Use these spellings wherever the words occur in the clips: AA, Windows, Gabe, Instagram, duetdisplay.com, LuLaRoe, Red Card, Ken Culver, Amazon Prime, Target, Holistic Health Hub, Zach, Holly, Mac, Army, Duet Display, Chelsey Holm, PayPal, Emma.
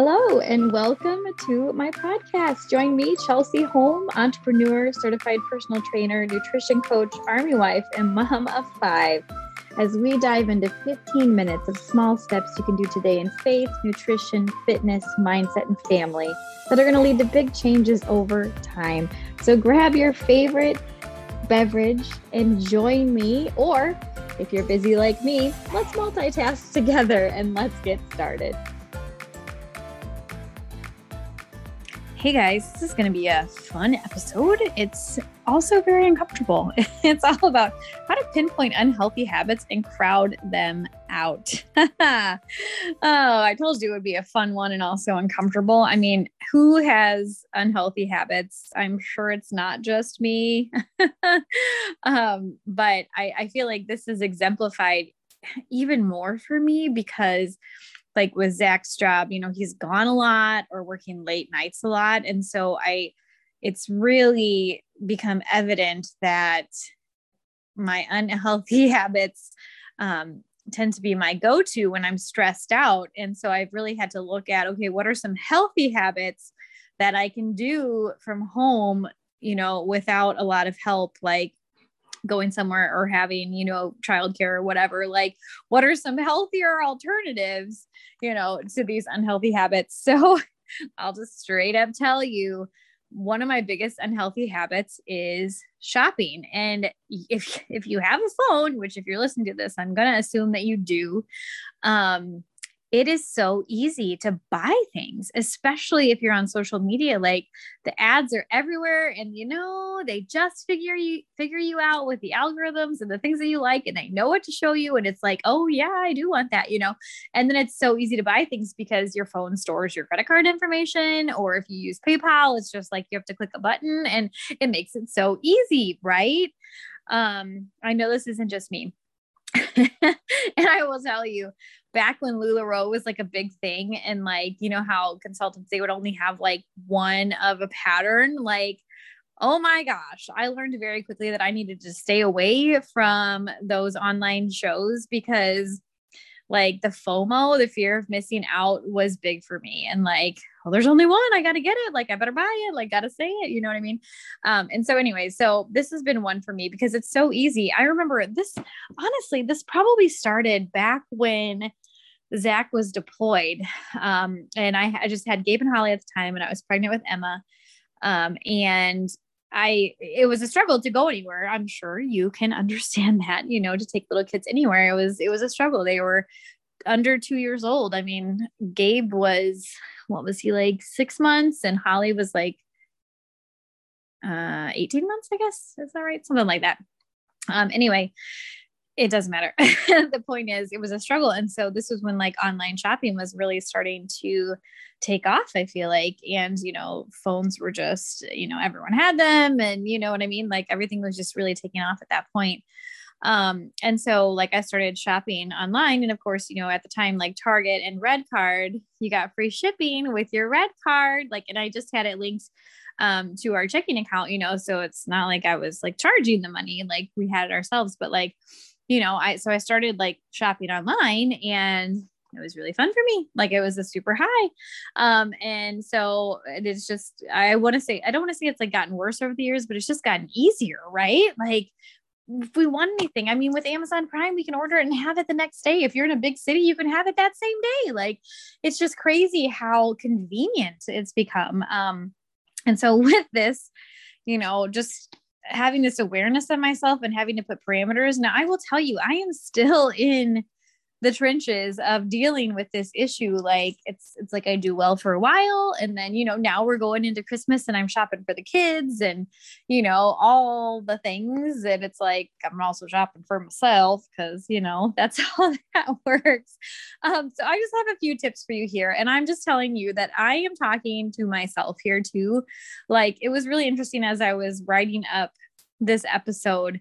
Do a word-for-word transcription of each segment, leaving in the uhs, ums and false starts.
Hello and welcome to my podcast. Join me, Chelsey Holm, entrepreneur, certified personal trainer, nutrition coach, army wife, and mom of five, as we dive into fifteen minutes of small steps you can do today in faith, nutrition, fitness, mindset, and family that are going to lead to big changes over time. So grab your favorite beverage and join me, or if you're busy like me, let's multitask together and let's get started. Hey guys, this is going to be a fun episode. It's also very uncomfortable. It's all about how to pinpoint unhealthy habits and crowd them out. Oh, I told you it would be a fun one and also uncomfortable. I mean, who has unhealthy habits? I'm sure it's not just me. um, but I, I feel like this is exemplified even more for me because like with Zach's job, you know, he's gone a lot or working late nights a lot. And so I, it's really become evident that my unhealthy habits um, tend to be my go-to when I'm stressed out. And so I've really had to look at, okay, what are some healthy habits that I can do from home, you know, without a lot of help, like going somewhere or having, you know, childcare or whatever. Like, what are some healthier alternatives, you know, to these unhealthy habits? So I'll just straight up tell you, one of my biggest unhealthy habits is shopping. And if, if you have a phone, which if you're listening to this, I'm going to assume that you do, um, it is so easy to buy things, especially if you're on social media. Like the ads are everywhere and, you know, they just figure you figure you out with the algorithms and the things that you like, and they know what to show you. And it's like, oh yeah, I do want that, you know? And then it's so easy to buy things because your phone stores your credit card information, or if you use PayPal, it's just like, you have to click a button and it makes it so easy. Right. Um, I know this isn't just me. And I will tell you, back when LuLaRoe was like a big thing, and like, you know, how consultants, they would only have like one of a pattern, like, oh my gosh, I learned very quickly that I needed to stay away from those online shows because like the FOMO, the fear of missing out, was big for me. And like, well, there's only one, I got to get it. Like, I better buy it. Like, got to say it. You know what I mean? Um, and so anyway, so this has been one for me because it's so easy. I remember this, honestly, this probably started back when Zach was deployed. Um, and I, I just had Gabe and Holly at the time, and I was pregnant with Emma. Um, and I, it was a struggle to go anywhere. I'm sure you can understand that, you know, to take little kids anywhere. It was, it was a struggle. They were under two years old. I mean, Gabe was, what was he, like six months? And Holly was like, uh, eighteen months, I guess. Is that right? Something like that. Um, anyway, it doesn't matter. The point is, it was a struggle. And so this was when like online shopping was really starting to take off, I feel like. And, you know, phones were just, you know, everyone had them, and you know what I mean? Like everything was just really taking off at that point. Um, and so like I started shopping online, and of course, you know, at the time, like Target and Red Card, you got free shipping with your Red Card. Like, and I just had it linked um, to our checking account, you know, so it's not like I was like charging the money, like we had it ourselves, but like, you know, I, so I started like shopping online, and it was really fun for me. Like it was a super high. Um, and so it is just, I want to say, I don't want to say it's like gotten worse over the years, but it's just gotten easier, right? Like if we want anything, I mean, with Amazon Prime, we can order it and have it the next day. If you're in a big city, you can have it that same day. Like, it's just crazy how convenient it's become. Um, and so with this, you know, just having this awareness of myself and having to put parameters. Now I will tell you, I am still in the trenches of dealing with this issue. Like it's, it's like I do well for a while. And then, you know, now we're going into Christmas and I'm shopping for the kids and, you know, all the things. And it's like, I'm also shopping for myself because, you know, that's how that works. Um, so I just have a few tips for you here. And I'm just telling you that I am talking to myself here too. Like it was really interesting as I was writing up this episode,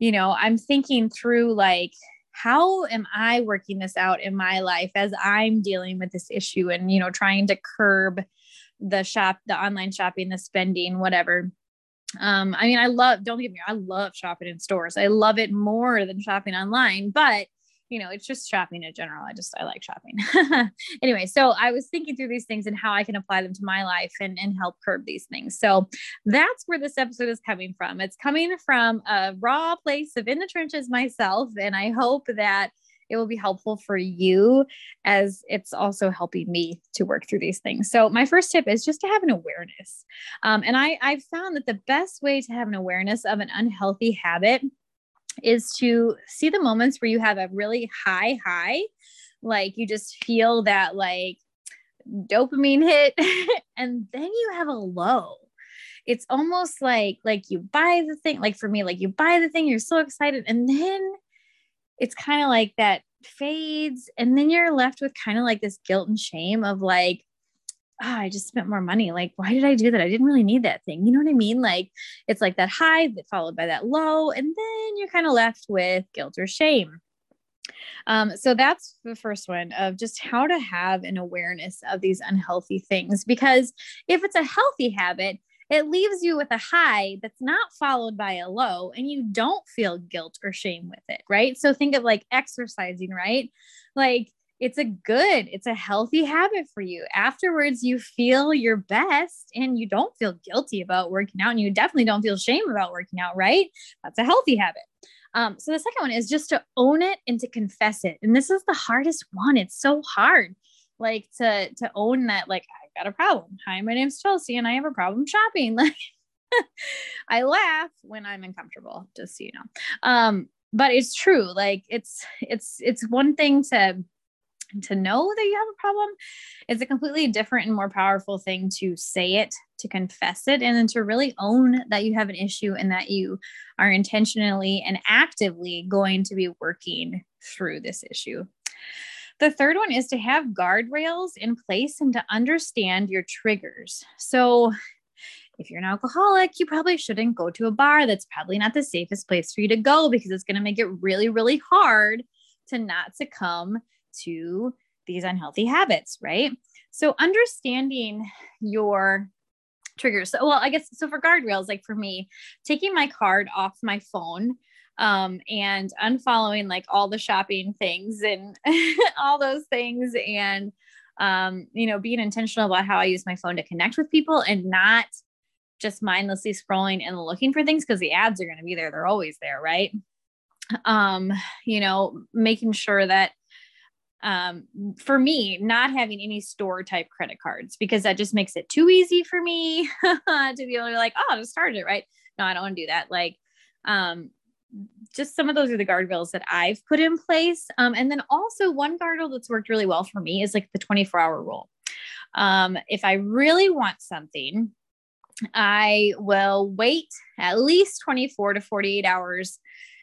you know, I'm thinking through like, how am I working this out in my life as I'm dealing with this issue and, you know, trying to curb the shop, the online shopping, the spending, whatever. Um, I mean, I love, don't get me wrong, I love shopping in stores. I love it more than shopping online, but you know, it's just shopping in general. I just, I like shopping. Anyway, so I was thinking through these things and how I can apply them to my life and, and help curb these things. So that's where this episode is coming from. It's coming from a raw place of in the trenches myself. And I hope that it will be helpful for you, as it's also helping me to work through these things. So my first tip is just to have an awareness. Um, and I, I've found that the best way to have an awareness of an unhealthy habit is to see the moments where you have a really high high, like you just feel that like dopamine hit, and then you have a low. It's almost like, like you buy the thing. Like for me, like you buy the thing, you're so excited. And then it's kind of like that fades. And then you're left with kind of like this guilt and shame of like, oh, I just spent more money. Like, why did I do that? I didn't really need that thing. You know what I mean? Like, it's like that high that followed by that low. And then you're kind of left with guilt or shame. Um, so that's the first one, of just how to have an awareness of these unhealthy things, because if it's a healthy habit, it leaves you with a high that's not followed by a low, and you don't feel guilt or shame with it, right? So think of like exercising, right? Like it's a good, it's a healthy habit for you. Afterwards, you feel your best and you don't feel guilty about working out, and you definitely don't feel shame about working out, right? That's a healthy habit. Um, so the second one is just to own it and to confess it. And this is the hardest one. It's so hard, like to, to own that, like, got a problem. Hi, my name's Chelsey and I have a problem shopping. Like I laugh when I'm uncomfortable, just so you know. Um, but it's true. Like it's, it's, it's one thing to, to know that you have a problem. It's a completely different and more powerful thing to say it, to confess it, and then to really own that you have an issue and that you are intentionally and actively going to be working through this issue. The third one is to have guardrails in place and to understand your triggers. So if you're an alcoholic, you probably shouldn't go to a bar. That's probably not the safest place for you to go, because it's going to make it really, really hard to not succumb to these unhealthy habits, right? So understanding your triggers. So, well, I guess, so for guardrails, like for me, taking my card off my phone, Um, and unfollowing like all the shopping things and all those things. And, um, you know, being intentional about how I use my phone to connect with people and not just mindlessly scrolling and looking for things, because the ads are going to be there. They're always there. Right. Um, you know, making sure that, um, for me, not having any store type credit cards, because that just makes it too easy for me to be able to be like, oh, I'll just start it. Right. No, I don't want to do that. Like, um, just some of those are the guardrails that I've put in place. Um, and then also one guardrail that's worked really well for me is like the twenty-four hour rule. Um, if I really want something, I will wait at least twenty-four to forty-eight hours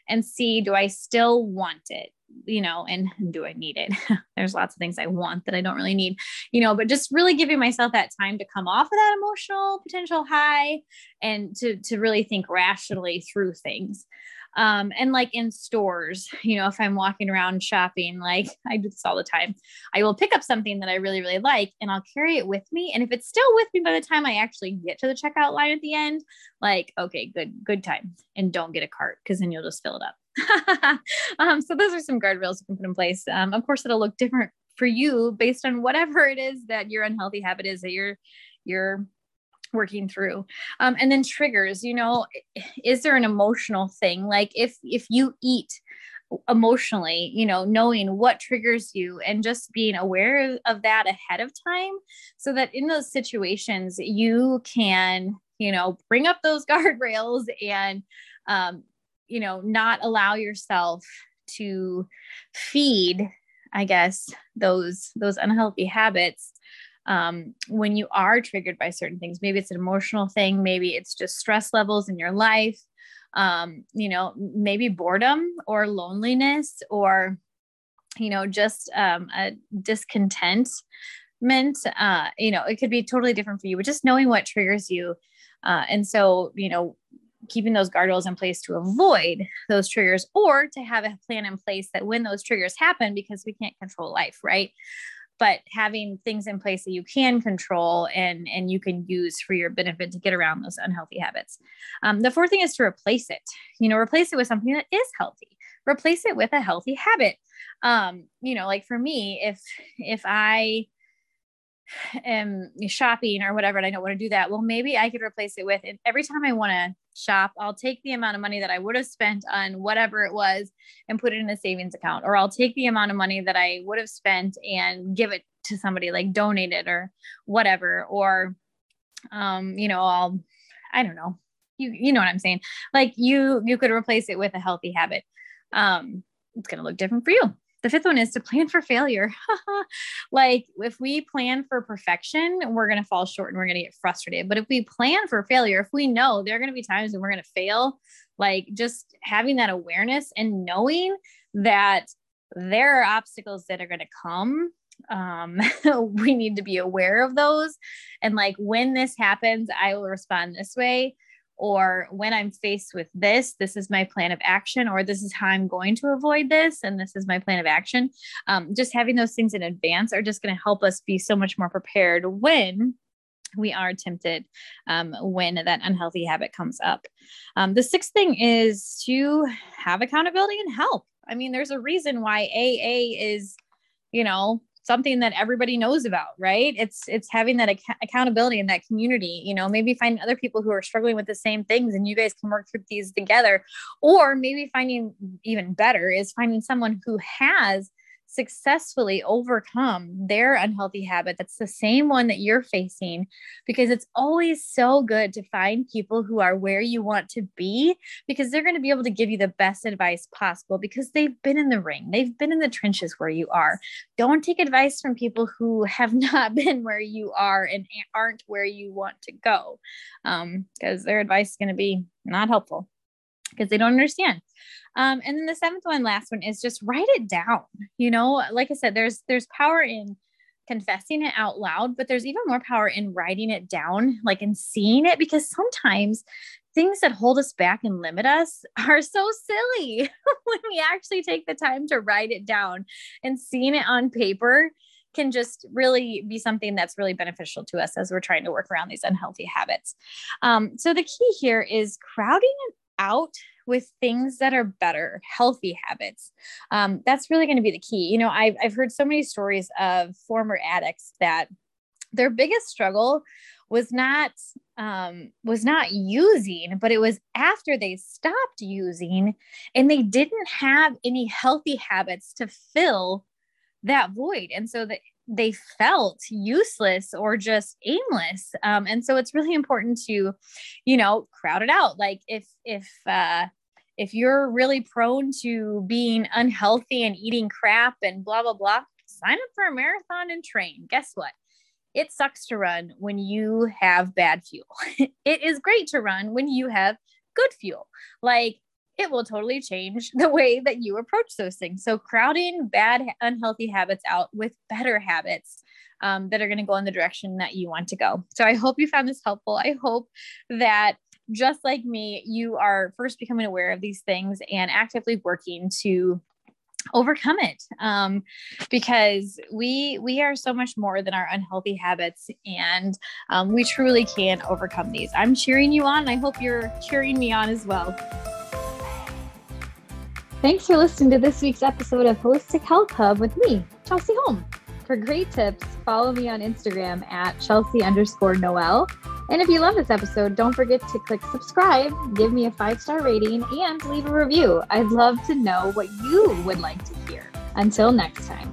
and see, do I still want it? You know, and do I need it? There's lots of things I want that I don't really need, you know, but just really giving myself that time to come off of that emotional potential high and to, to really think rationally through things. Um, and like in stores, you know, if I'm walking around shopping, like I do this all the time, I will pick up something that I really, really like, and I'll carry it with me. And if it's still with me by the time I actually get to the checkout line at the end, like, okay, good, good time. And don't get a cart, because then you'll just fill it up. um, so those are some guardrails you can put in place. Um, of course it'll look different for you based on whatever it is that your unhealthy habit is that you're, you're working through. Um, and then triggers, you know, is there an emotional thing? Like if, if you eat emotionally, you know, knowing what triggers you and just being aware of that ahead of time, so that in those situations you can, you know, bring up those guardrails and, um, you know, not allow yourself to feed, I guess, those, those unhealthy habits. Um, when you are triggered by certain things, maybe it's an emotional thing, maybe it's just stress levels in your life. Um, you know, maybe boredom or loneliness, or, you know, just, um, a discontentment, uh, you know, it could be totally different for you, but just knowing what triggers you. Uh, and so, you know, keeping those guardrails in place to avoid those triggers, or to have a plan in place that when those triggers happen, because we can't control life, right? But having things in place that you can control and, and you can use for your benefit to get around those unhealthy habits. Um, the fourth thing is to replace it, you know, replace it with something that is healthy, replace it with a healthy habit. um, you know, like for me, if, if I am shopping or whatever, and I don't want to do that, well, maybe I could replace it with, and every time I want to shop, I'll take the amount of money that I would have spent on whatever it was and put it in a savings account, or I'll take the amount of money that I would have spent and give it to somebody, like donate it or whatever, or, um, you know, I'll, I don't know, you, you know what I'm saying? Like you, you could replace it with a healthy habit. Um, it's going to look different for you. The fifth one is to plan for failure. Like if we plan for perfection, we're going to fall short and we're going to get frustrated. But if we plan for failure, if we know there are going to be times when we're going to fail, like just having that awareness and knowing that there are obstacles that are going to come. Um, we need to be aware of those. And like, when this happens, I will respond this way. Or when I'm faced with this, this is my plan of action, or this is how I'm going to avoid this. And this is my plan of action. Um, just having those things in advance are just going to help us be so much more prepared when we are tempted, um, when that unhealthy habit comes up. Um, the sixth thing is to have accountability and help. I mean, there's a reason why A A is, you know, something that everybody knows about, right? It's, it's having that ac- accountability in that community, you know, maybe find other people who are struggling with the same things and you guys can work through these together, or maybe finding even better is finding someone who has successfully overcome their unhealthy habit. That's the same one that you're facing, because it's always so good to find people who are where you want to be, because they're going to be able to give you the best advice possible because they've been in the ring. They've been in the trenches where you are. Don't take advice from people who have not been where you are and aren't where you want to go. Um, because their advice is going to be not helpful because they don't understand. Um, and then the seventh one, last one, is just write it down. You know, like I said, there's, there's power in confessing it out loud, but there's even more power in writing it down, like in seeing it, because sometimes things that hold us back and limit us are so silly when we actually take the time to write it down, and seeing it on paper can just really be something that's really beneficial to us as we're trying to work around these unhealthy habits. Um, so the key here is crowding it out with things that are better, healthy habits. Um, that's really going to be the key. You know, I've, I've heard so many stories of former addicts that their biggest struggle was not, um, was not using, but it was after they stopped using and they didn't have any healthy habits to fill that void. And so that they felt useless or just aimless. Um, and so it's really important to, you know, crowd it out. Like if, if, uh, if you're really prone to being unhealthy and eating crap and blah, blah, blah, sign up for a marathon and train. Guess what? It sucks to run when you have bad fuel. It is great to run when you have good fuel. Like, it will totally change the way that you approach those things. So crowding bad, unhealthy habits out with better habits um, that are going to go in the direction that you want to go. So I hope you found this helpful. I hope that just like me, you are first becoming aware of these things and actively working to overcome it. Um, because we, we are so much more than our unhealthy habits, and um, we truly can overcome these. I'm cheering you on, and I hope you're cheering me on as well. Thanks for listening to this week's episode of Holistic Health Hub with me, Chelsey Holm. For great tips, follow me on Instagram at Chelsey underscore Noel. And if you love this episode, don't forget to click subscribe, give me a five-star rating, and leave a review. I'd love to know what you would like to hear. Until next time.